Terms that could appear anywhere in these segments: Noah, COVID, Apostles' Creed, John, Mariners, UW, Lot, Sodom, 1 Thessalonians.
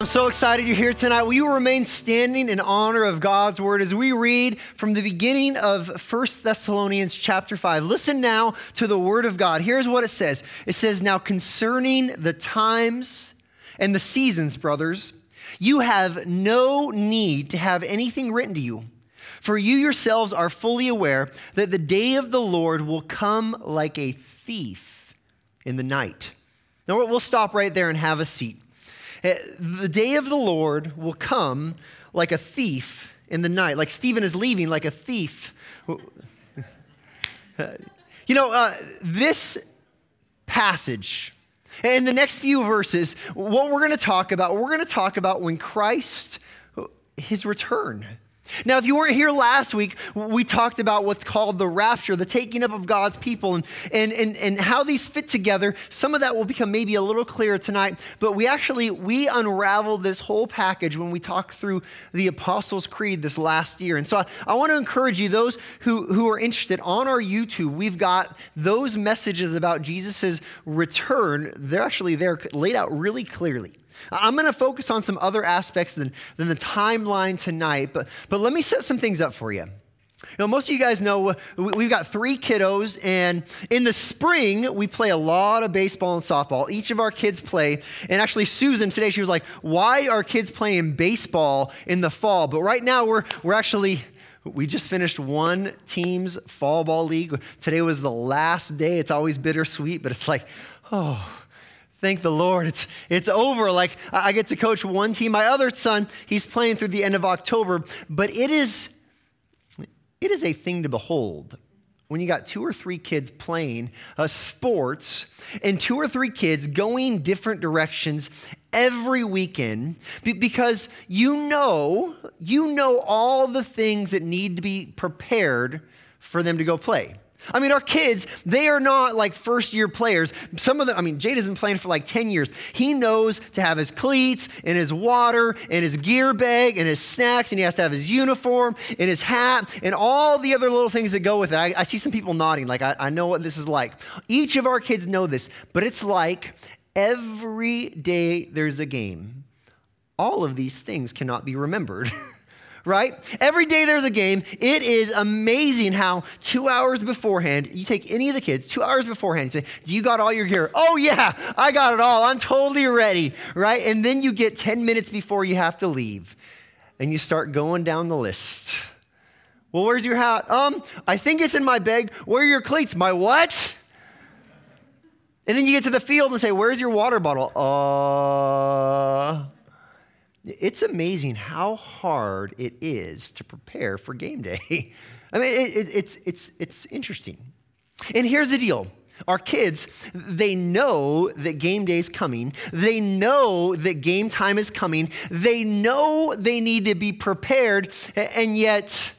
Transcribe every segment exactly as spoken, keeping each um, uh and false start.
I'm so excited you're here tonight. Will you remain standing in honor of God's word as we read from the beginning of First Thessalonians chapter five. Listen now to the word of God. Here's what it says. It says, "Now concerning the times and the seasons, brothers, you have no need to have anything written to you, for you yourselves are fully aware that the day of the Lord will come like a thief in the night." Now we'll stop right there and have a seat. The day of the Lord will come like a thief in the night. Like Stephen is leaving like a thief. You know, uh, this passage and the next few verses, what we're going to talk about, we're going to talk about when Christ, his return. Now, if you weren't here last week, we talked about what's called the rapture, the taking up of God's people, and, and, and, and how these fit together. Some of that will become maybe a little clearer tonight, but we actually, we unraveled this whole package when we talked through the Apostles' Creed this last year. And so I, I want to encourage you, those who, who are interested, on our YouTube, we've got those messages about Jesus's return. They're actually there laid out really clearly. I'm going to focus on some other aspects than, than the timeline tonight, but, but let me set some things up for you. You know, most of you guys know we've got three kiddos, and in the spring, we play a lot of baseball and softball. Each of our kids play, and actually Susan today, she was like, why are kids playing baseball in the fall? But right now, we're, we're actually... We just finished one team's fall ball league. Today was the last day. It's always bittersweet, but it's like, oh... Thank the Lord, it's, it's over. Like, I get to coach one team. My other son, he's playing through the end of October, but it is, it is a thing to behold when you got two or three kids playing uh, sports and two or three kids going different directions every weekend because you know, you know all the things that need to be prepared for them to go play. I mean, our kids, they are not like first-year players. Some of them, I mean, Jada's been playing for like ten years. He knows to have his cleats and his water and his gear bag and his snacks, and he has to have his uniform and his hat and all the other little things that go with it. I, I see some people nodding like, I, I know what this is like. Each of our kids know this, but it's like every day there's a game. All of these things cannot be remembered. Right? Every day there's a game. It is amazing how two hours beforehand, you take any of the kids, two hours beforehand, and say, do you got all your gear? Oh yeah, I got it all. I'm totally ready. Right? And then you get ten minutes before you have to leave and you start going down the list. Well, where's your hat? Um, I think it's in my bag. Where are your cleats? My what? And then you get to the field and say, where's your water bottle? Uh... It's amazing how hard it is to prepare for game day. I mean, it, it, it's, it's, it's interesting. And here's the deal. Our kids, they know that game day is coming. They know that game time is coming. They know they need to be prepared. And yet,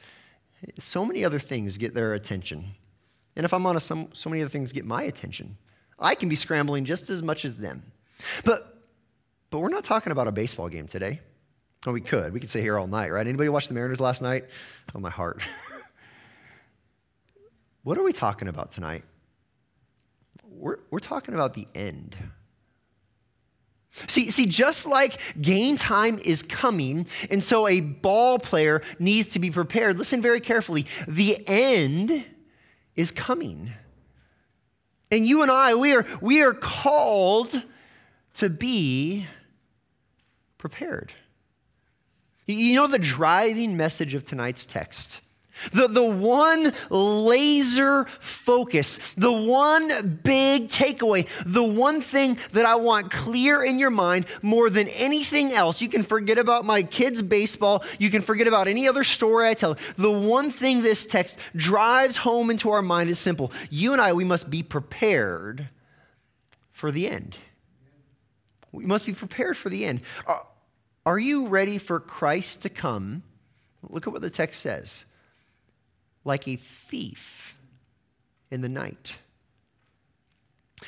so many other things get their attention. And if I'm honest, so, so many other things get my attention. I can be scrambling just as much as them. But... But we're not talking about a baseball game today. Oh, we could. We could sit here all night, right? Anybody watch the Mariners last night? Oh, my heart. What are we talking about tonight? We're, we're talking about the end. See, see, just like game time is coming, and so a ball player needs to be prepared. Listen very carefully. The end is coming. And you and I, we are, we are called to be prepared. You know the driving message of tonight's text? The, the one laser focus, the one big takeaway, the one thing that I want clear in your mind more than anything else. You can forget about my kids' baseball. You can forget about any other story I tell. The one thing this text drives home into our mind is simple. You and I, we must be prepared for the end. We must be prepared for the end. Are, are you ready for Christ to come? Look at what the text says. Like a thief in the night.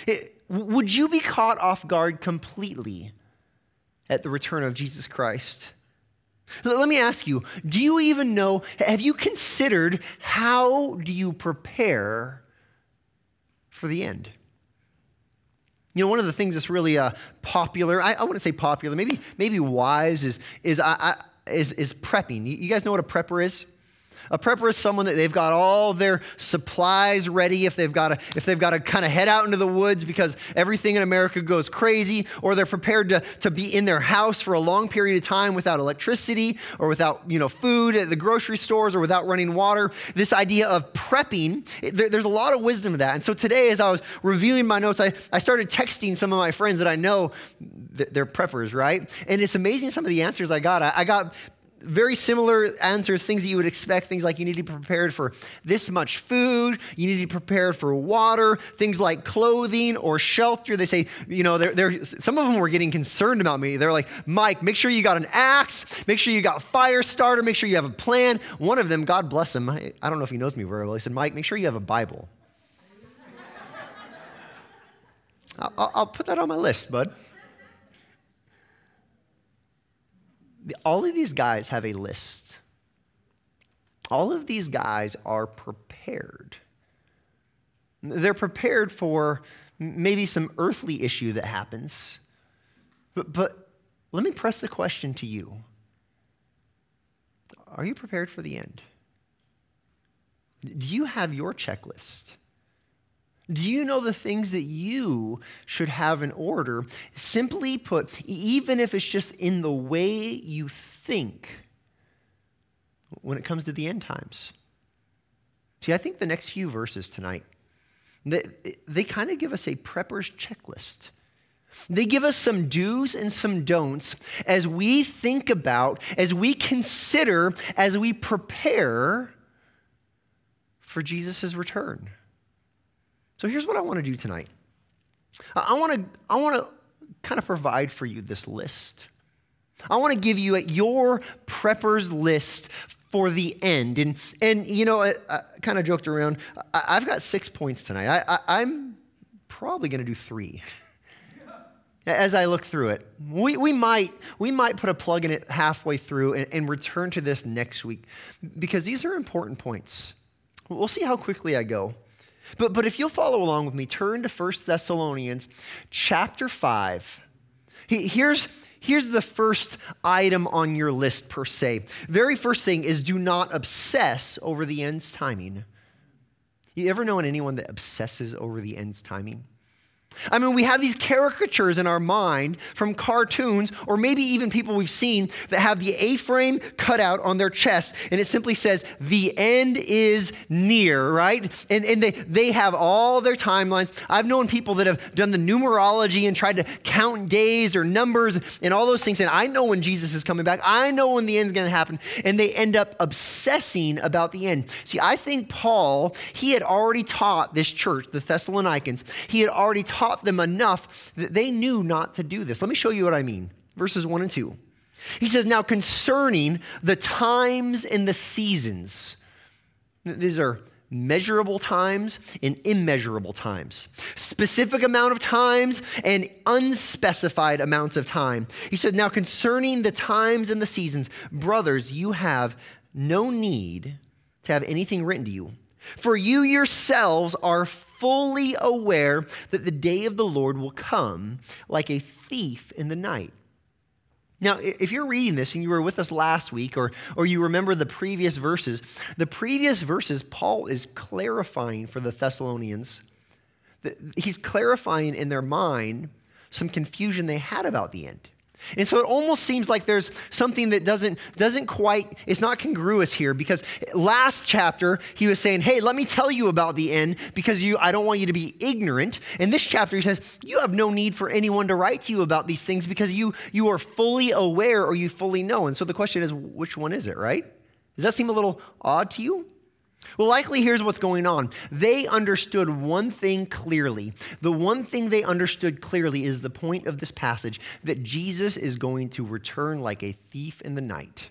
It, would you be caught off guard completely at the return of Jesus Christ? Let me ask you, do you even know, have you considered how do you prepare for the end? You know, one of the things that's really uh, popular, I, I wouldn't say popular, maybe maybe wise, is is I, I, is, is prepping. You, you guys know what a prepper is? A prepper is someone that they've got all their supplies ready if they've got to, if they've got to kind of head out into the woods because everything in America goes crazy, or they're prepared to, to be in their house for a long period of time without electricity or without, you know, food at the grocery stores or without running water. This idea of prepping, there, there's a lot of wisdom to that. And so today, as I was reviewing my notes, I, I started texting some of my friends that I know th- they're preppers, right? And it's amazing some of the answers I got. I, I got... very similar answers, things that you would expect, things like you need to be prepared for this much food, you need to be prepared for water, things like clothing or shelter. They say, you know, they're, they're, some of them were getting concerned about me. They're like, Mike, make sure you got an axe, make sure you got a fire starter, make sure you have a plan. One of them, God bless him, I, I don't know if he knows me very well, he said, Mike, make sure you have a Bible. I'll, I'll put that on my list, bud. All of these guys have a list. All of these guys are prepared. They're prepared for maybe some earthly issue that happens. But, but let me press the question to you. Are you prepared for the end? Do you have your checklist? Do you know the things that you should have in order? Simply put, even if it's just in the way you think when it comes to the end times. See, I think the next few verses tonight, they, they kind of give us a prepper's checklist. They give us some do's and some don'ts as we think about, as we consider, as we prepare for Jesus' return. So here's what I want to do tonight. I want to, I want to kind of provide for you this list. I want to give you a, your prepper's list for the end. And, and you know, I, I kind of joked around. I, I've got six points tonight. I, I, I'm probably going to do three as I look through it. We, we, might, we might put a plug in it halfway through and, and return to this next week because these are important points. We'll see how quickly I go. But, but if you'll follow along with me, turn to First Thessalonians chapter five. He, here's, here's the first item on your list per se. Very first thing is do not obsess over the end's timing. You ever known anyone that obsesses over the end's timing? I mean, we have these caricatures in our mind from cartoons or maybe even people we've seen that have the A-frame cut out on their chest, and it simply says, the end is near, right? And, and they, they have all their timelines. I've known people that have done the numerology and tried to count days or numbers and all those things, and I know when Jesus is coming back. I know when the end's going to happen, and they end up obsessing about the end. See, I think Paul, he had already taught this church, the Thessalonians, he had already taught taught them enough that they knew not to do this. Let me show you what I mean. Verses one and two. He says, now concerning the times and the seasons. These are measurable times and immeasurable times. Specific amount of times and unspecified amounts of time. He says, now concerning the times and the seasons, brothers, you have no need to have anything written to you. For you yourselves are fully aware that the day of the Lord will come like a thief in the night. Now, if you're reading this and you were with us last week or, or you remember the previous verses, the previous verses, Paul is clarifying for the Thessalonians. He's clarifying in their mind some confusion they had about the end. And so it almost seems like there's something that doesn't, doesn't quite, it's not congruous here because last chapter he was saying, hey, let me tell you about the end because you, I don't want you to be ignorant. In this chapter he says, you have no need for anyone to write to you about these things because you, you are fully aware or you fully know. And so the question is, which one is it, right? Does that seem a little odd to you? Well, likely here's what's going on. They understood one thing clearly. The one thing they understood clearly is the point of this passage, that Jesus is going to return like a thief in the night.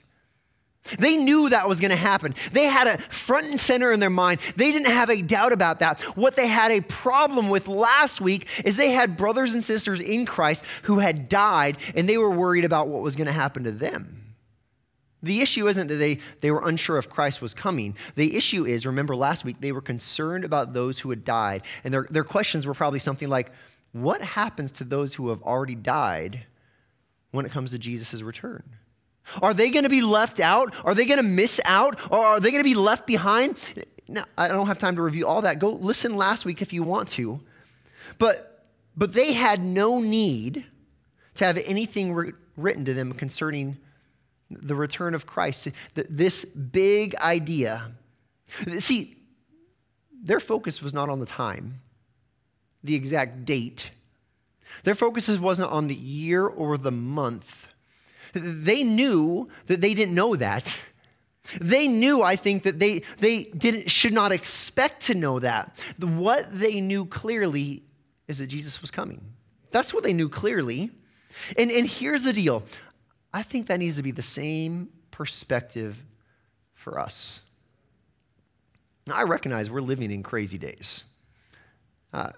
They knew that was going to happen. They had a front and center in their mind. They didn't have a doubt about that. What they had a problem with last week is they had brothers and sisters in Christ who had died, and they were worried about what was going to happen to them. The issue isn't that they, they were unsure if Christ was coming. The issue is, remember last week, they were concerned about those who had died. And their, their questions were probably something like, what happens to those who have already died when it comes to Jesus' return? Are they going to be left out? Are they going to miss out? Or are they going to be left behind? Now, I don't have time to review all that. Go listen last week if you want to. But, but they had no need to have anything re- written to them concerning the return of Christ. This big idea. See, their focus was not on the time, the exact date. Their focus wasn't on the year or the month. They knew that they didn't know that. They knew, I think, that they, they didn't should not expect to know that. What they knew clearly is that Jesus was coming. That's what they knew clearly. And, and here's the deal. I think that needs to be the same perspective for us. Now, I recognize we're living in crazy days. Uh,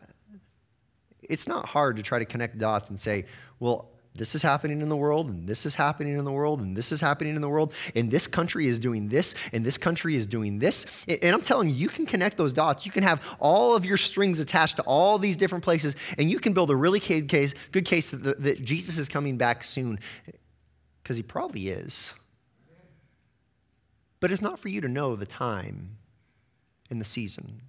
it's not hard to try to connect dots and say, well, this is happening in the world, and this is happening in the world, and this is happening in the world, and this country is doing this, and this country is doing this. And I'm telling you, you can connect those dots. You can have all of your strings attached to all these different places, and you can build a really good case, good case that, that Jesus is coming back soon, because he probably is. But it's not for you to know the time and the season.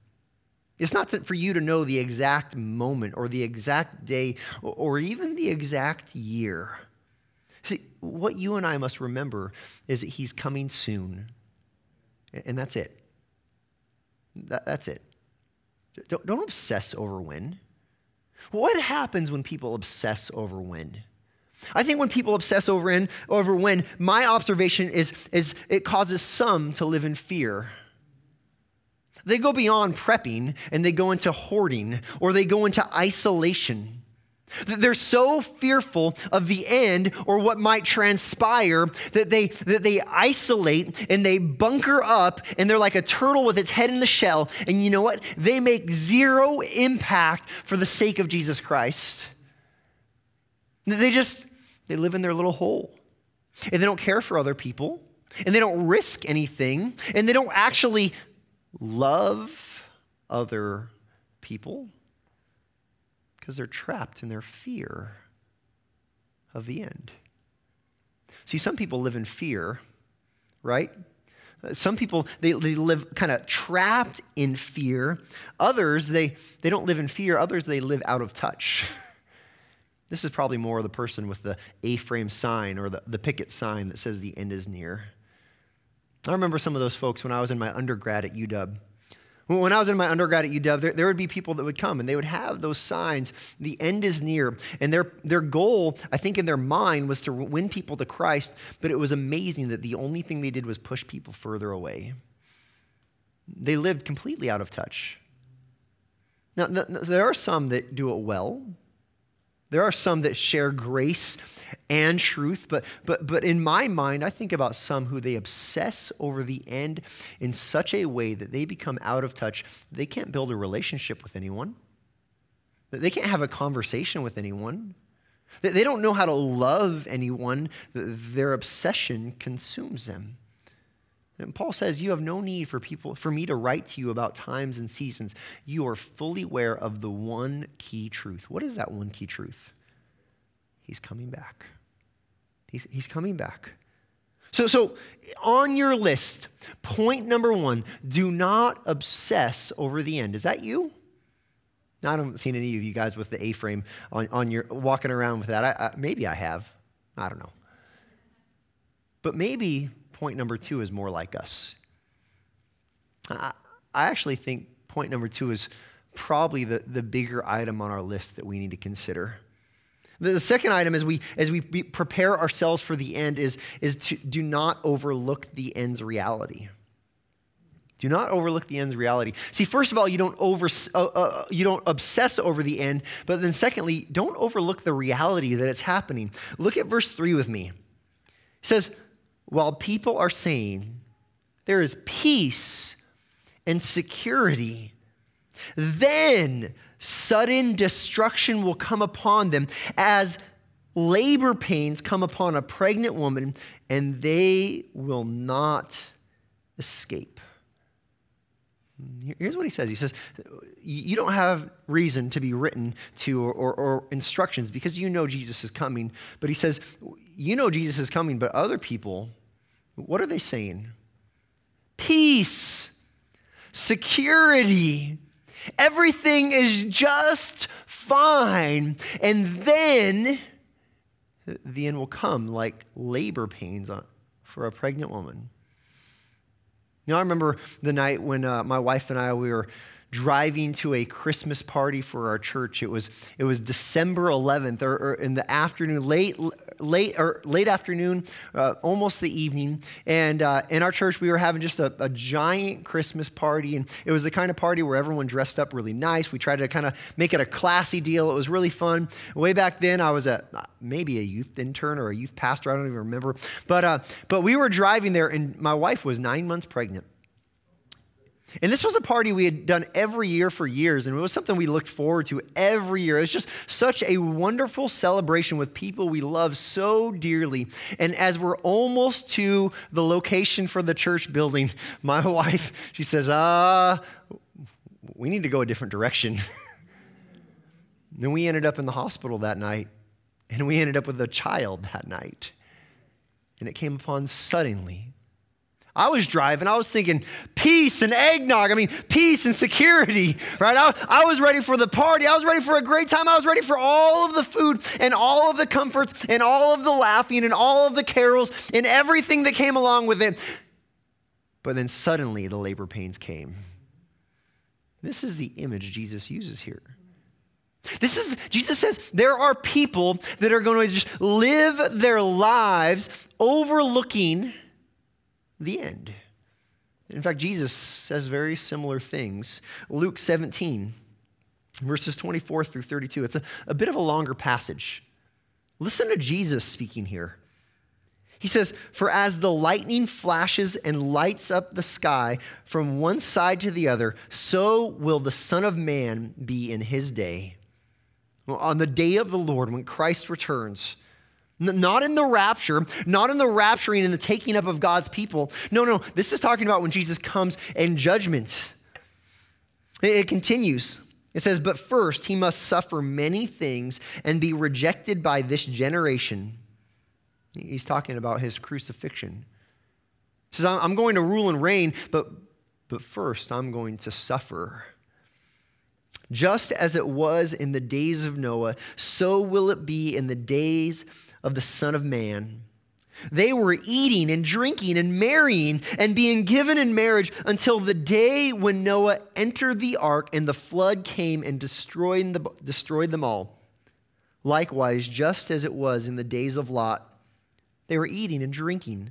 It's not for you to know the exact moment or the exact day or even the exact year. See, what you and I must remember is that he's coming soon. And that's it. That, that's it. Don't, don't obsess over when. What happens when people obsess over when? I think when people obsess over, in, over when, my observation is, is it causes some to live in fear. They go beyond prepping and they go into hoarding or they go into isolation. They're so fearful of the end or what might transpire that they that they isolate and they bunker up and they're like a turtle with its head in the shell. And you know what? They make zero impact for the sake of Jesus Christ. They just, they live in their little hole and they don't care for other people and they don't risk anything and they don't actually love other people because they're trapped in their fear of the end. See, some people live in fear, right? Some people, they, they live kind of trapped in fear. Others, they, they don't live in fear. Others, they live out of touch. This is probably more the person with the A-frame sign or the, the picket sign that says the end is near. I remember some of those folks when I was in my undergrad at U W. When I was in my undergrad at U W, there, there would be people that would come, and they would have those signs, the end is near. And their, their goal, I think in their mind, was to win people to Christ, but it was amazing that the only thing they did was push people further away. They lived completely out of touch. Now, th- there are some that do it well. There are some that share grace and truth, but, but, but in my mind, I think about some who they obsess over the end in such a way that they become out of touch. They can't build a relationship with anyone. They can't have a conversation with anyone. They don't know how to love anyone. Their obsession consumes them. And Paul says, you have no need for people, for me to write to you about times and seasons. You are fully aware of the one key truth. What is that one key truth? He's coming back. He's, he's coming back. So, so on your list, point number one, do not obsess over the end. Is that you? Now, I haven't seen any of you guys with the A-frame on, on your walking around with that. I, I, maybe I have. I don't know. But maybe point number two is more like us. I, I actually think point number two is probably the, the bigger item on our list that we need to consider. The second item as we as we prepare ourselves for the end is, is to do not overlook the end's reality. Do not overlook the end's reality. See, first of all, you don't over uh, uh, you don't obsess over the end, but then secondly, don't overlook the reality that it's happening. Look at verse three with me. It says, while people are saying there is peace and security, then sudden destruction will come upon them as labor pains come upon a pregnant woman, and they will not escape. Here's what he says. He says, you don't have reason to be written to or, or, or instructions because you know Jesus is coming. But he says, you know Jesus is coming, but other people, what are they saying? Peace, security, everything is just fine. And then the end will come like labor pains for a pregnant woman. You know, I remember the night when uh, my wife and I, we were driving to a Christmas party for our church. It was it was December eleventh, or, or in the afternoon, late late or late afternoon, uh, almost the evening. And uh, in our church, we were having just a, a giant Christmas party, and it was the kind of party where everyone dressed up really nice. We tried to kind of make it a classy deal. It was really fun. Way back then, I was a maybe a youth intern or a youth pastor. I don't even remember. But uh, but we were driving there, and my wife was nine months pregnant. And this was a party we had done every year for years, and it was something we looked forward to every year. It was just such a wonderful celebration with people we love so dearly. And as we're almost to the location for the church building, my wife, she says, ah, uh, we need to go a different direction. Then we ended up in the hospital that night, and we ended up with a child that night. And it came upon suddenly. I was driving, I was thinking peace and eggnog, I mean, peace and security, right? I, I was ready for the party, I was ready for a great time, I was ready for all of the food and all of the comforts and all of the laughing and all of the carols and everything that came along with it. But then suddenly the labor pains came. This is the image Jesus uses here. This is, Jesus says there are people that are going to just live their lives overlooking the end. In fact, Jesus says very similar things. Luke seventeen, verses twenty-four through thirty-two. It's a, a bit of a longer passage. Listen to Jesus speaking here. He says, "For as the lightning flashes and lights up the sky from one side to the other, so will the Son of Man be in his day." Well, on the day of the Lord, when Christ returns, not in the rapture, not in the rapturing and the taking up of God's people. No, no, this is talking about when Jesus comes in judgment. It continues. It says, "But first he must suffer many things and be rejected by this generation." He's talking about his crucifixion. He says, I'm going to rule and reign, but, but first I'm going to suffer. "Just as it was in the days of Noah, so will it be in the days of of the Son of Man. They were eating and drinking and marrying and being given in marriage until the day when Noah entered the ark and the flood came and destroyed, the, destroyed them all. Likewise, just as it was in the days of Lot, they were eating and drinking,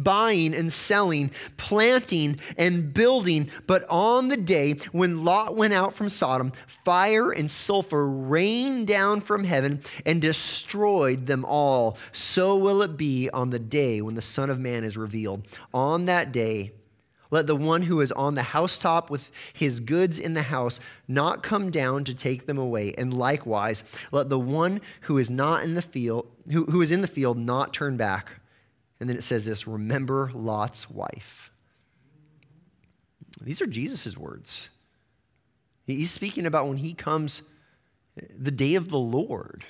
buying and selling, planting and building. But on the day when Lot went out from Sodom, fire and sulfur rained down from heaven and destroyed them all. So will it be on the day when the Son of Man is revealed. On that day, let the one who is on the housetop with his goods in the house not come down to take them away. And likewise, let the one who is not in the field, who, who is in the field not turn back." And then it says this, "Remember Lot's wife." These are Jesus' words. He's speaking about when he comes, the day of the Lord.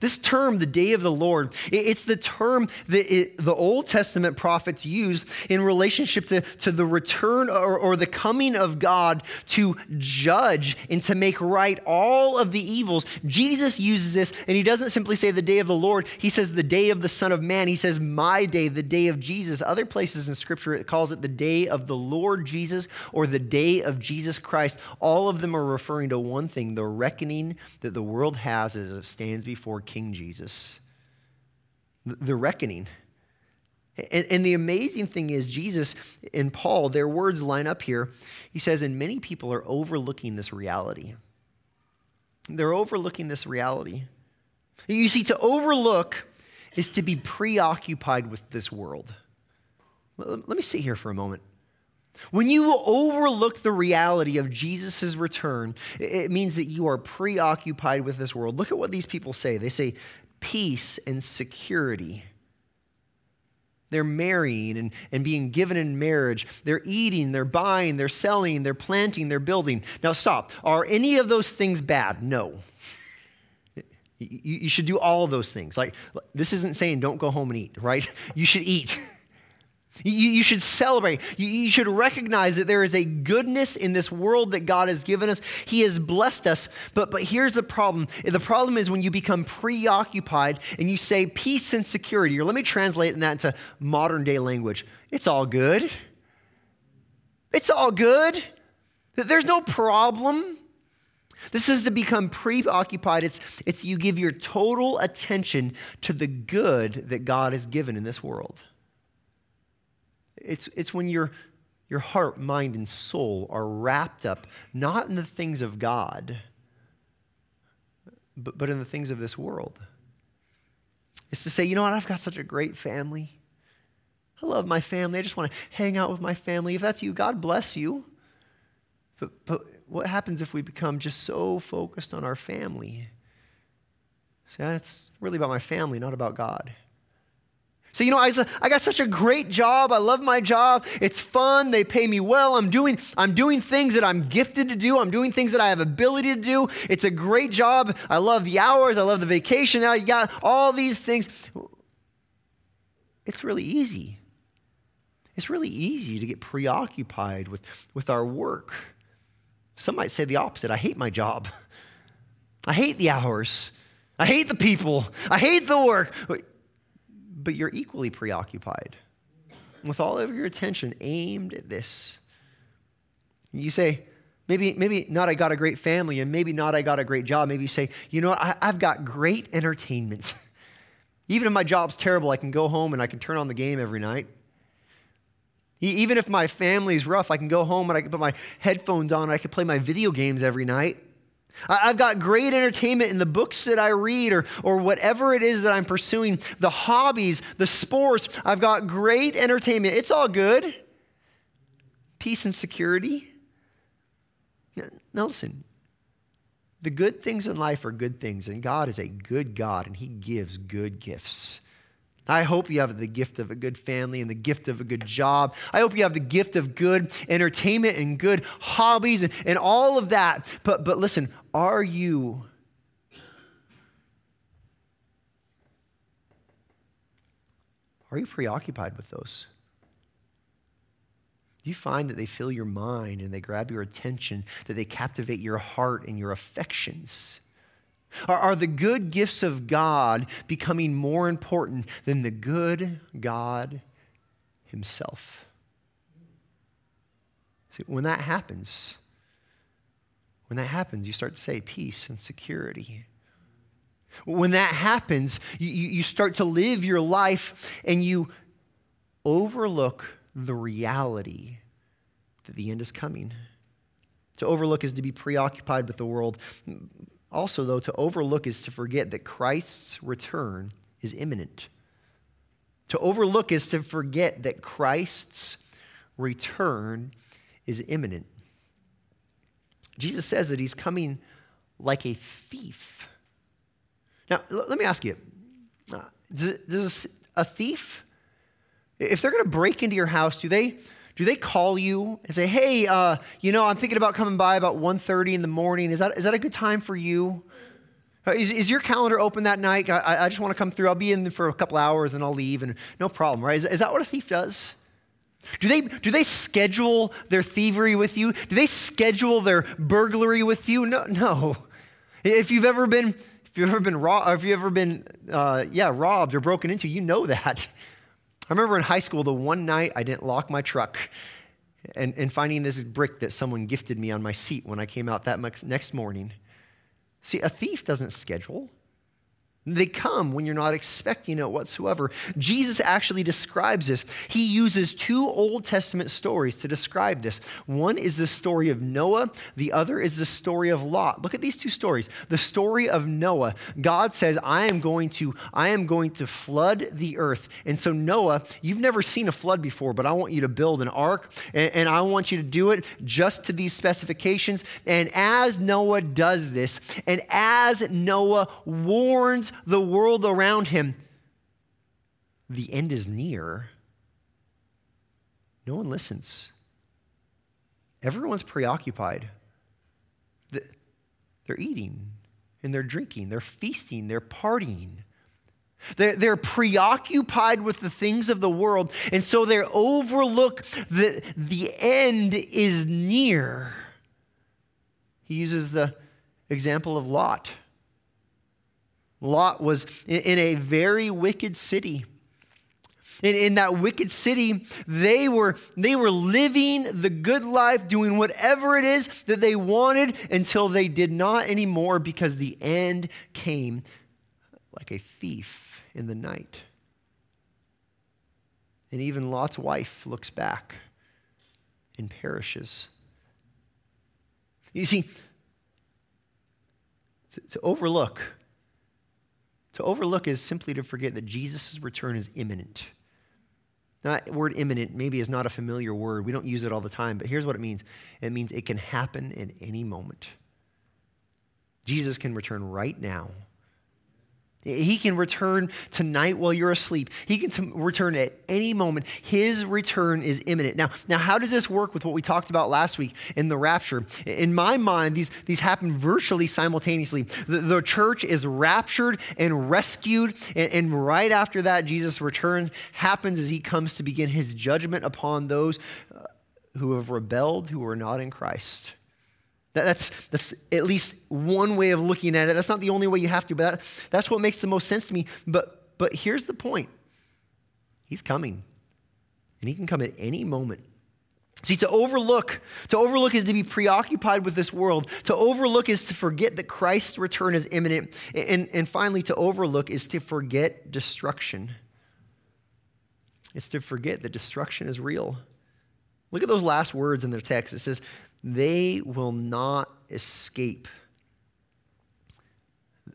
This term, the day of the Lord, it's the term that it, the Old Testament prophets used in relationship to, to the return or, or the coming of God to judge and to make right all of the evils. Jesus uses this, and he doesn't simply say the day of the Lord. He says the day of the Son of Man. He says my day, the day of Jesus. Other places in Scripture, it calls it the day of the Lord Jesus or the day of Jesus Christ. All of them are referring to one thing, the reckoning that the world has as it stands before King Jesus, the reckoning. And, and the amazing thing is Jesus and Paul, their words line up here. He says, and many people are overlooking this reality. They're overlooking this reality. You see, to overlook is to be preoccupied with this world. Let me sit here for a moment. When you overlook the reality of Jesus' return, it means that you are preoccupied with this world. Look at what these people say. They say peace and security. They're marrying and, and being given in marriage. They're eating, they're buying, they're selling, they're planting, they're building. Now stop. Are any of those things bad? No. You, you should do all of those things. Like, this isn't saying don't go home and eat, right? You should eat. You, you should celebrate. You, you should recognize that there is a goodness in this world that God has given us. He has blessed us. But, but here's the problem. The problem is when you become preoccupied and you say peace and security, or let me translate that into modern day language. It's all good. It's all good. There's no problem. This is to become preoccupied. It's, it's you give your total attention to the good that God has given in this world. It's, it's when your, your heart, mind, and soul are wrapped up, not in the things of God, but, but in the things of this world. It's to say, you know what, I've got such a great family. I love my family. I just want to hang out with my family. If that's you, God bless you. But, but what happens if we become just so focused on our family? See, that's really about my family, not about God. So, you know, I, I got such a great job. I love my job. It's fun. They pay me well. I'm doing, I'm doing things that I'm gifted to do. I'm doing things that I have ability to do. It's a great job. I love the hours. I love the vacation. I got all these things. It's really easy. It's really easy to get preoccupied with, with our work. Some might say the opposite. I hate my job. I hate the hours. I hate the people. I hate the work. But you're equally preoccupied with all of your attention aimed at this. You say, maybe, maybe not I got a great family, and maybe not I got a great job. Maybe you say, you know what, I, I've got great entertainment. Even if my job's terrible, I can go home and I can turn on the game every night. Even if my family's rough, I can go home and I can put my headphones on and I can play my video games every night. I've got great entertainment in the books that I read, or, or whatever it is that I'm pursuing, the hobbies, the sports. I've got great entertainment. It's all good. Peace and security. Now listen, the good things in life are good things, and God is a good God, and He gives good gifts. I hope you have the gift of a good family and the gift of a good job. I hope you have the gift of good entertainment and good hobbies and, and all of that. But, but listen, are you are you preoccupied with those? Do you find that they fill your mind and they grab your attention, that they captivate your heart and your affections? Are the good gifts of God becoming more important than the good God Himself? See, when that happens, when that happens, you start to say peace and security. When that happens, you, you start to live your life and you overlook the reality that the end is coming. To overlook is to be preoccupied with the world. Also, though, to overlook is to forget that Christ's return is imminent. To overlook is to forget that Christ's return is imminent. Jesus says that He's coming like a thief. Now, let me ask you, does a thief, if they're going to break into your house, do they... Do they call you and say, hey, uh, you know, I'm thinking about coming by about one thirty in the morning. Is that, is that a good time for you? Is, is your calendar open that night? I, I just want to come through. I'll be in for a couple hours and I'll leave, and no problem, right? Is, is that what a thief does? Do they, do they schedule their thievery with you? Do they schedule their burglary with you? No, no. If you've ever been, if you've ever been, ro- or if you've ever been uh, yeah, robbed or broken into, you know that. I remember in high school, the one night I didn't lock my truck and, and finding this brick that someone gifted me on my seat when I came out that next morning. See, a thief doesn't schedule. They come when you're not expecting it whatsoever. Jesus actually describes this. He uses two Old Testament stories to describe this. One is the story of Noah. The other is the story of Lot. Look at these two stories. The story of Noah. God says, I am going to, I am going to flood the earth. And so Noah, you've never seen a flood before, but I want you to build an ark, and, and I want you to do it just to these specifications. And as Noah does this, and as Noah warns the world around him, the end is near, no one listens. Everyone's preoccupied. They're eating and they're drinking, they're feasting, they're partying. They're preoccupied with the things of the world, and so they overlook that the end is near. He uses the example of Lot. Lot was in a very wicked city. In, in that wicked city, they were, they were living the good life, doing whatever it is that they wanted until they did not anymore, because the end came like a thief in the night. And even Lot's wife looks back and perishes. You see, to, to overlook, to overlook is simply to forget that Jesus' return is imminent. Now, that word imminent maybe is not a familiar word. We don't use it all the time, but here's what it means. It means it can happen in any moment. Jesus can return right now. He can return tonight while you're asleep. He can t- return at any moment. His return is imminent. Now, now, how does this work with what we talked about last week in the rapture? In my mind, these, these happen virtually simultaneously. The, the church is raptured and rescued, and, and right after that, Jesus' return happens as he comes to begin his judgment upon those who have rebelled, who are not in Christ. That's, that's at least one way of looking at it. That's not the only way you have to, but that, that's what makes the most sense to me. But, but here's the point. He's coming, and he can come at any moment. See, to overlook, to overlook is to be preoccupied with this world. To overlook is to forget that Christ's return is imminent. And, and finally, to overlook is to forget destruction. It's to forget that destruction is real. Look at those last words in their text. It says, They will not escape.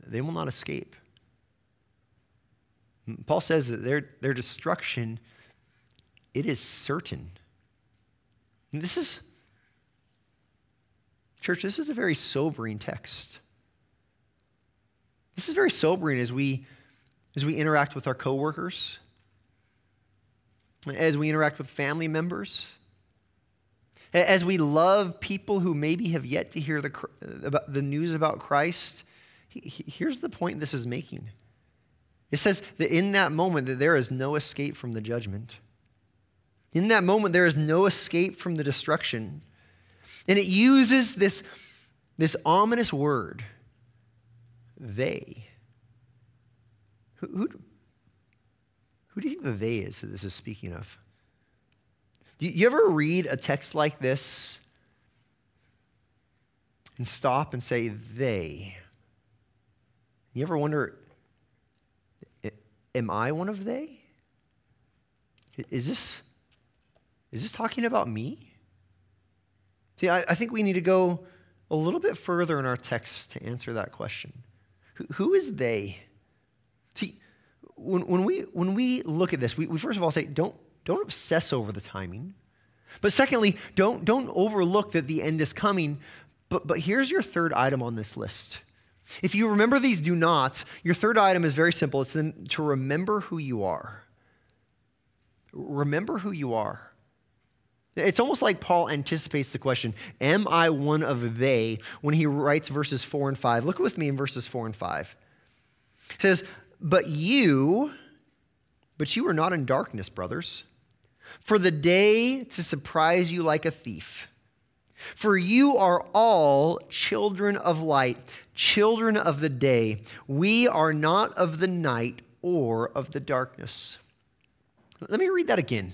They will not escape. Paul says that their, their destruction, it is certain. And this is, church, this is a very sobering text. This is very sobering as we, as we interact with our coworkers, as we interact with family members, as we love people who maybe have yet to hear the, about the news about Christ. He, he, here's the point this is making. It says that in that moment that there is no escape from the judgment. In that moment, there is no escape from the destruction. And it uses this, this ominous word, they. Who, who, who do you think the they is that this is speaking of? Do you ever read a text like this and stop and say, they? You ever wonder, am I one of they? Is this, is this talking about me? See, I, I think we need to go a little bit further in our text to answer that question. Who, who is they? See, when, when, we, when we look at this, we, we first of all say, don't, Don't obsess over the timing. But secondly, don't, don't overlook that the end is coming. But, but here's your third item on this list. If you remember these do nots, your third item is very simple. It's then to remember who you are. Remember who you are. It's almost like Paul anticipates the question, am I one of they, when he writes verses four and five. Look with me in verses four and five. It says, but you, but you are not in darkness, brothers, for the day to surprise you like a thief. For you are all children of light, children of the day. We are not of the night or of the darkness. Let me read that again.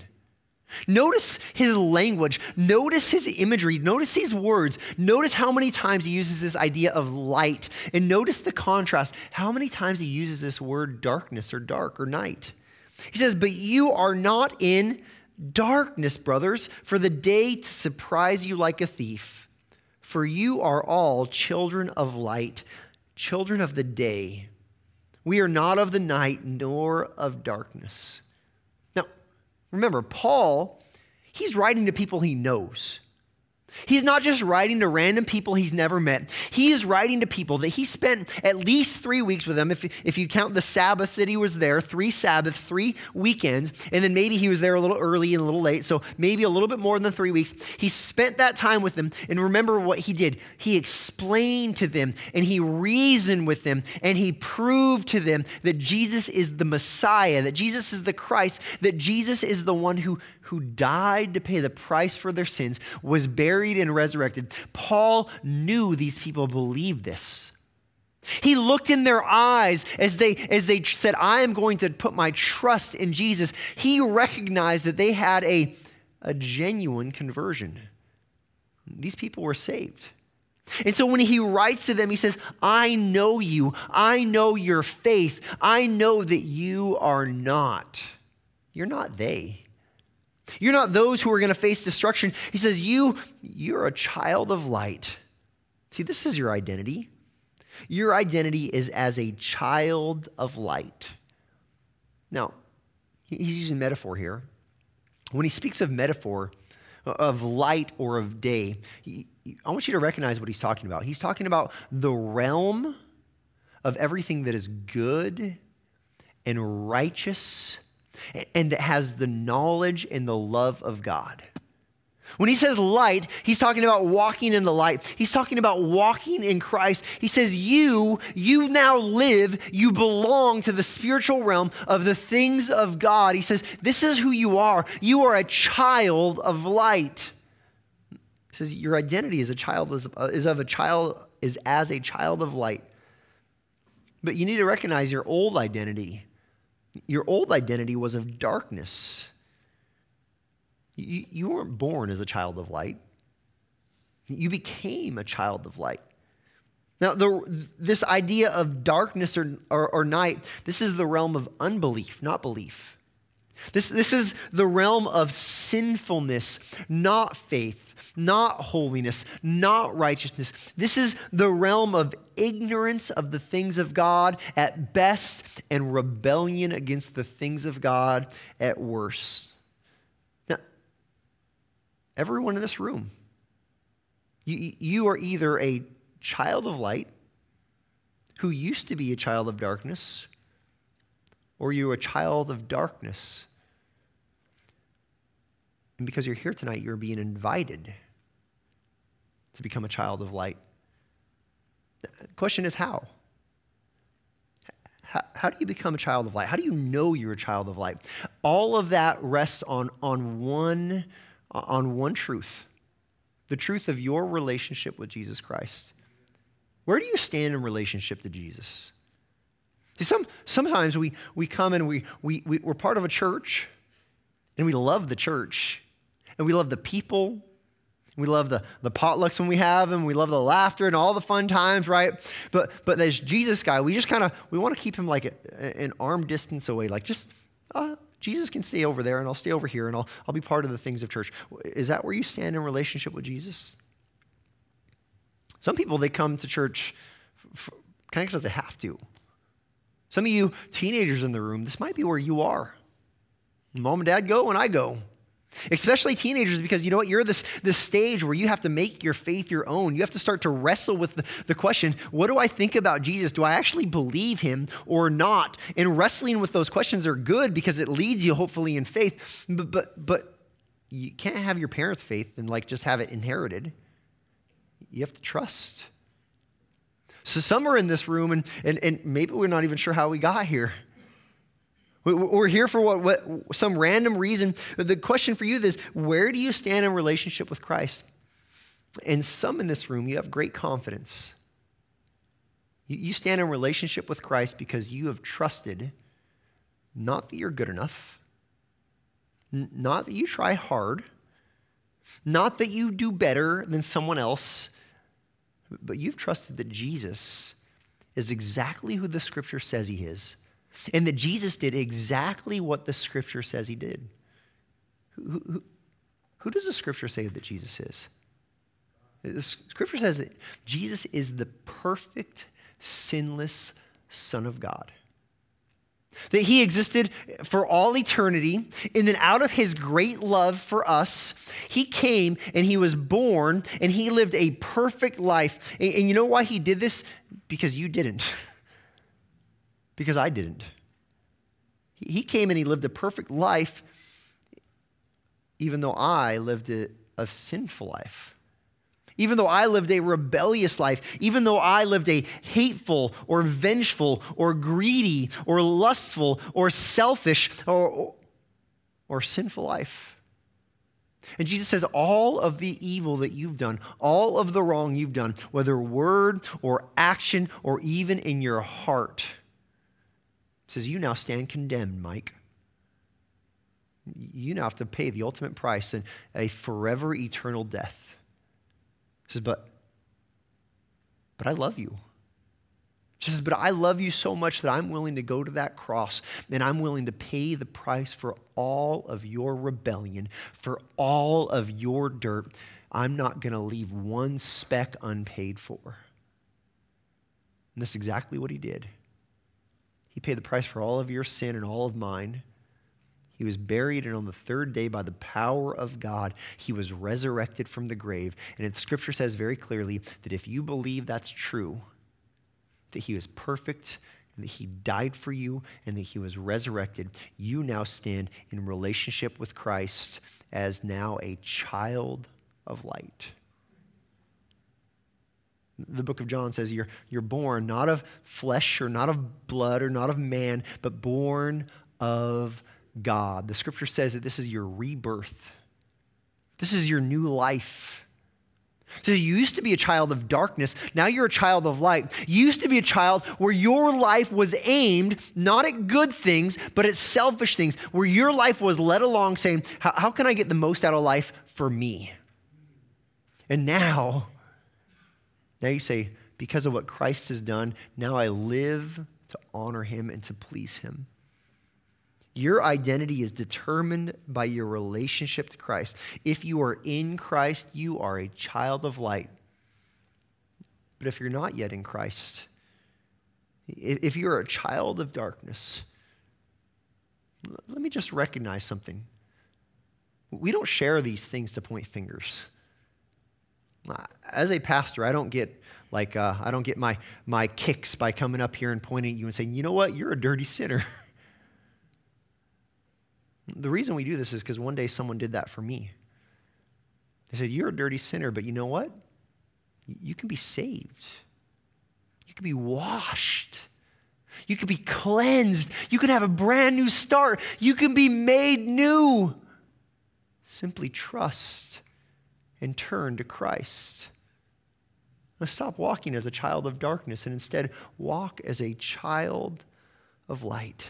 Notice his language. Notice his imagery. Notice these words. Notice how many times he uses this idea of light. And notice the contrast. How many times he uses this word darkness or dark or night. He says, but you are not in darkness, brothers, for the day to surprise you like a thief. For you are all children of light, children of the day. We are not of the night, nor of darkness. Now, remember, Paul, he's writing to people he knows. He's not just writing to random people he's never met. He is writing to people that he spent at least three weeks with them. If, if you count the Sabbath that he was there, three Sabbaths, three weekends, and then maybe he was there a little early and a little late, so maybe a little bit more than three weeks. He spent that time with them, and remember what he did. He explained to them, and he reasoned with them, and he proved to them that Jesus is the Messiah, that Jesus is the Christ, that Jesus is the one who, who died to pay the price for their sins, was buried and resurrected. Paul knew these people believed this. He looked in their eyes as they, as they said, I am going to put my trust in Jesus. He recognized that they had a, a genuine conversion. These people were saved. And so when he writes to them, he says, I know you. I know your faith. I know that you are not. You're not they. You're not those who are going to face destruction. He says, you, you're a child of light. See, this is your identity. Your identity is as a child of light. Now, he's using metaphor here. When he speaks of metaphor, of light or of day, he, I want you to recognize what he's talking about. He's talking about the realm of everything that is good and righteous and that has the knowledge and the love of God. When he says light, he's talking about walking in the light. He's talking about walking in Christ. He says you, you now live, you belong to the spiritual realm of the things of God. He says this is who you are. You are a child of light. He says your identity is a child is of a child is as a child of light. But you need to recognize your old identity. Your old identity was of darkness. You, you weren't born as a child of light. You became a child of light. Now, the, this idea of darkness or, or, or night, this is the realm of unbelief, not belief. This, this is the realm of sinfulness, not faith, not holiness, not righteousness. This is the realm of ignorance of the things of God at best and rebellion against the things of God at worst. Now, everyone in this room, you, you are either a child of light who used to be a child of darkness, or you're a child of darkness. And because you're here tonight, you're being invited to become a child of light. The question is how? How, how do you become a child of light? How do you know you're a child of light? All of that rests on, on, one, on one truth, the truth of your relationship with Jesus Christ. Where do you stand in relationship to Jesus? See, some, sometimes we, we come and we, we, we, we're part of a church, and we love the church, and we love the people, and we love the, the potlucks when we have them, we love the laughter and all the fun times, right? But but this Jesus guy, we just kind of, we want to keep him like a, an arm distance away, like just, uh, Jesus can stay over there, and I'll stay over here, and I'll, I'll be part of the things of church. Is that where you stand in relationship with Jesus? Some people, they come to church kind of because they have to. Some of you teenagers in the room, this might be where you are. Mom and dad go and I go. Especially teenagers, because you know what? You're this, this stage where you have to make your faith your own. You have to start to wrestle with the, the question, what do I think about Jesus? Do I actually believe him or not? And wrestling with those questions are good because it leads you hopefully in faith. But, but, but you can't have your parents' faith and like just have it inherited. You have to trust. So some are in this room, and, and, and maybe we're not even sure how we got here. We're here for what, what some random reason. The question for you is, where do you stand in relationship with Christ? And some in this room, you have great confidence. You, you stand in relationship with Christ because you have trusted, not that you're good enough, not that you try hard, not that you do better than someone else, but you've trusted that Jesus is exactly who the Scripture says he is, and that Jesus did exactly what the Scripture says he did. Who, who, who does the Scripture say that Jesus is? The Scripture says that Jesus is the perfect, sinless Son of God. that he existed for all eternity, and then out of his great love for us, he came and he was born and he lived a perfect life. And, and you know why he did this? Because you didn't. Because I didn't. He, he came and he lived a perfect life, even though I lived a, a sinful life. Even though I lived a rebellious life, even though I lived a hateful or vengeful or greedy or lustful or selfish or, or, or sinful life. And Jesus says all of the evil that you've done, all of the wrong you've done, whether word or action or even in your heart, says you now stand condemned, Mike. You now have to pay the ultimate price in a forever eternal death. He says, but, but I love you. He says, but I love you so much that I'm willing to go to that cross and I'm willing to pay the price for all of your rebellion, for all of your dirt. I'm not going to leave one speck unpaid for. And that's exactly what he did. He paid the price for all of your sin and all of mine. He was buried, and on the third day, by the power of God, he was resurrected from the grave. And the scripture says very clearly that if you believe that's true, that he was perfect, and that he died for you, and that he was resurrected, you now stand in relationship with Christ as now a child of light. The book of John says you're, you're born not of flesh or not of blood or not of man, but born of God. The scripture says that this is your rebirth. This is your new life. So you used to be a child of darkness. Now you're a child of light. You used to be a child where your life was aimed not at good things, but at selfish things, where your life was led along saying, how, how can I get the most out of life for me? And now, now you say, because of what Christ has done, now I live to honor him and to please him. Your identity is determined by your relationship to Christ. If you are in Christ, you are a child of light. But if you're not yet in Christ, if you're a child of darkness, let me just recognize something. We don't share these things to point fingers. As a pastor, I don't get like uh, I don't get my my kicks by coming up here and pointing at you and saying, you know what, you're a dirty sinner. The reason we do this is because one day someone did that for me. They said, you're a dirty sinner, but you know what? You can be saved. You can be washed. You can be cleansed. You can have a brand new start. You can be made new. Simply trust and turn to Christ. Now stop walking as a child of darkness and instead walk as a child of light.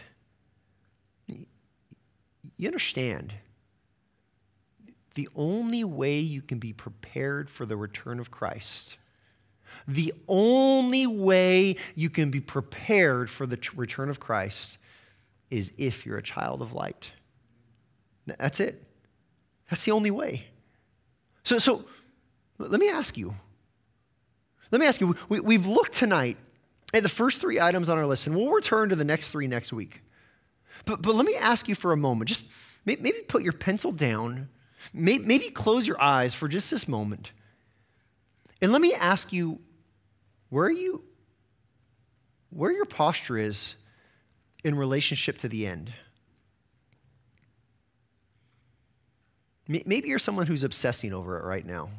You understand, the only way you can be prepared for the return of Christ, the only way you can be prepared for the return of Christ is if you're a child of light. That's it. That's the only way. So, so let me ask you. Let me ask you, we, we've looked tonight at the first three items on our list, and we'll return to the next three next week. But, but let me ask you for a moment, just maybe put your pencil down, maybe close your eyes for just this moment. And let me ask you, where are you, where your posture is in relationship to the end? Maybe you're someone who's obsessing over it right now.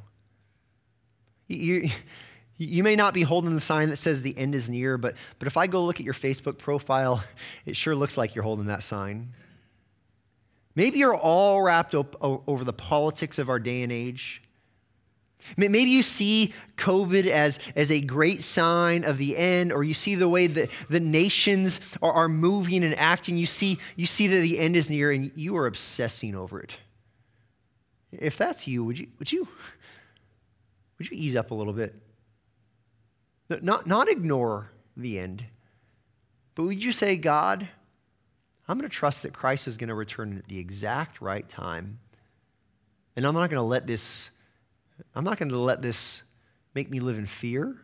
You, You may not be holding the sign that says the end is near, but, but if I go look at your Facebook profile, it sure looks like you're holding that sign. Maybe you're all wrapped up over the politics of our day and age. Maybe you see COVID as, as a great sign of the end, or you see the way that the nations are, are moving and acting. You see, you see that the end is near, and you are obsessing over it. If that's you, would you, would you, would you ease up a little bit? Not, not ignore the end, but would you say, God, I'm going to trust that Christ is going to return at the exact right time, and I'm not going to let this, I'm not going to let this make me live in fear,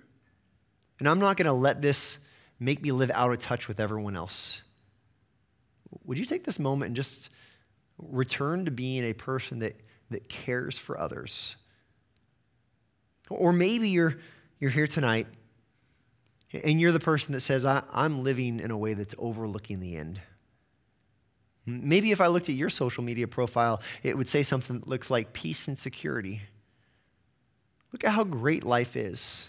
and I'm not going to let this make me live out of touch with everyone else. would you take this moment and just return to being a person that, that cares for others? Or maybe you're, you're here tonight and you're the person that says, I, I'm living in a way that's overlooking the end. Maybe if I looked at your social media profile, it would say something that looks like peace and security. Look at how great life is.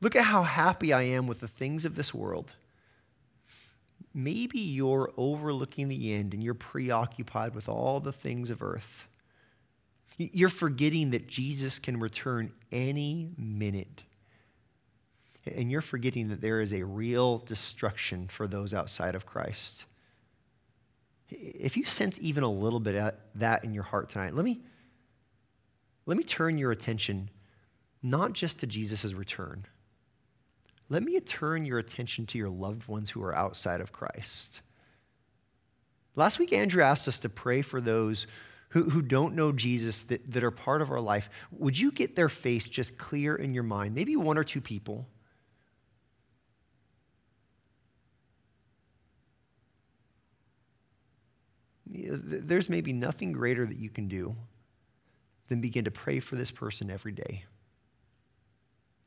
Look at how happy I am with the things of this world. Maybe you're overlooking the end and you're preoccupied with all the things of earth. You're forgetting that Jesus can return any minute. And you're forgetting that there is a real destruction for those outside of Christ. If you sense even a little bit of that in your heart tonight, let me, let me turn your attention not just to Jesus' return. Let me turn your attention to your loved ones who are outside of Christ. Last week, Andrew asked us to pray for those who, who don't know Jesus that, that are part of our life. Would you get their face just clear in your mind? Maybe one or two people. There's maybe nothing greater that you can do than begin to pray for this person every day.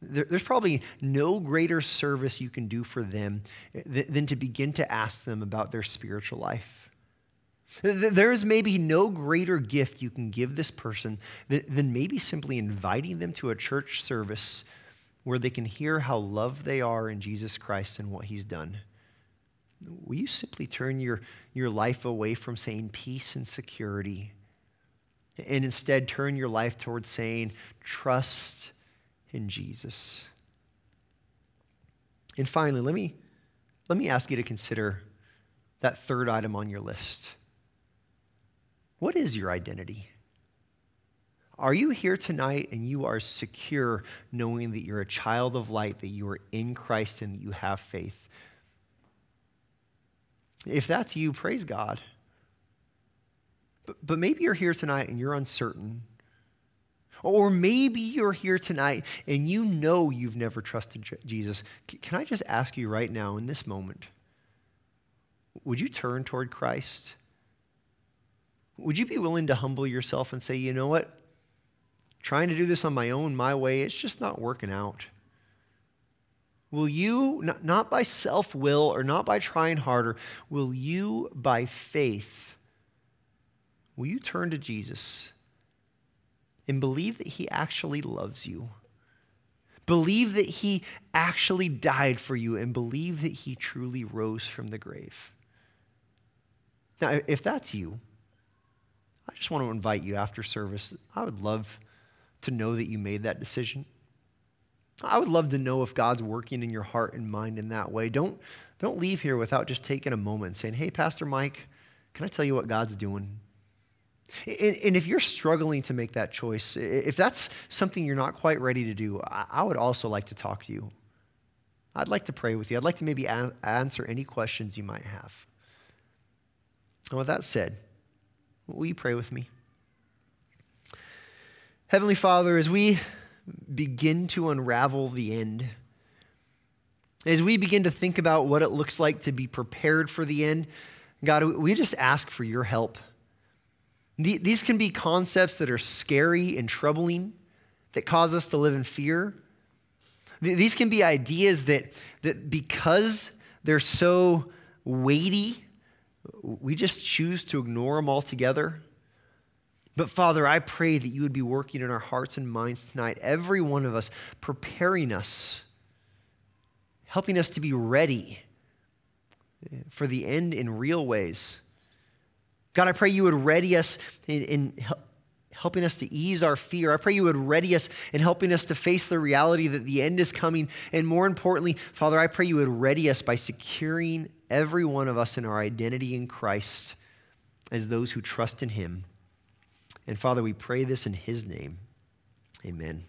There's probably no greater service you can do for them than to begin to ask them about their spiritual life. There is maybe no greater gift you can give this person than maybe simply inviting them to a church service where they can hear how loved they are in Jesus Christ and what he's done. Will you simply turn your, your life away from saying peace and security and instead turn your life towards saying trust in Jesus? And finally, let me, let me ask you to consider that third item on your list. What is your identity? Are you here tonight and you are secure knowing that you're a child of light, that you are in Christ and that you have faith? If that's you, praise God. But, but maybe you're here tonight and you're uncertain. Or maybe you're here tonight and you know you've never trusted Jesus. Can I just ask you right now in this moment, would you turn toward Christ? Would you be willing to humble yourself and say, you know what? Trying to do this on my own, my way, it's just not working out. Will you, not by self-will or not by trying harder, will you by faith, will you turn to Jesus and believe that he actually loves you? Believe that he actually died for you and believe that he truly rose from the grave. Now, if that's you, I just want to invite you after service. I would love to know that you made that decision. I would love to know if God's working in your heart and mind in that way. Don't, don't leave here without just taking a moment and saying, hey, Pastor Mike, can I tell you what God's doing? And if you're struggling to make that choice, if that's something you're not quite ready to do, I would also like to talk to you. I'd like to pray with you. I'd like to maybe answer any questions you might have. And with that said, will you pray with me? Heavenly Father, as we begin to unravel the end, as we begin to think about what it looks like to be prepared for the end, God, we just ask for your help. These can be concepts that are scary and troubling, that cause us to live in fear. These can be ideas that, that because they're so weighty, we just choose to ignore them altogether. But Father, I pray that you would be working in our hearts and minds tonight, every one of us, preparing us, helping us to be ready for the end in real ways. God, I pray you would ready us in, in hel- helping us to ease our fear. I pray you would ready us in helping us to face the reality that the end is coming. And more importantly, Father, I pray you would ready us by securing every one of us in our identity in Christ as those who trust in him. And Father, we pray this in his name. Amen.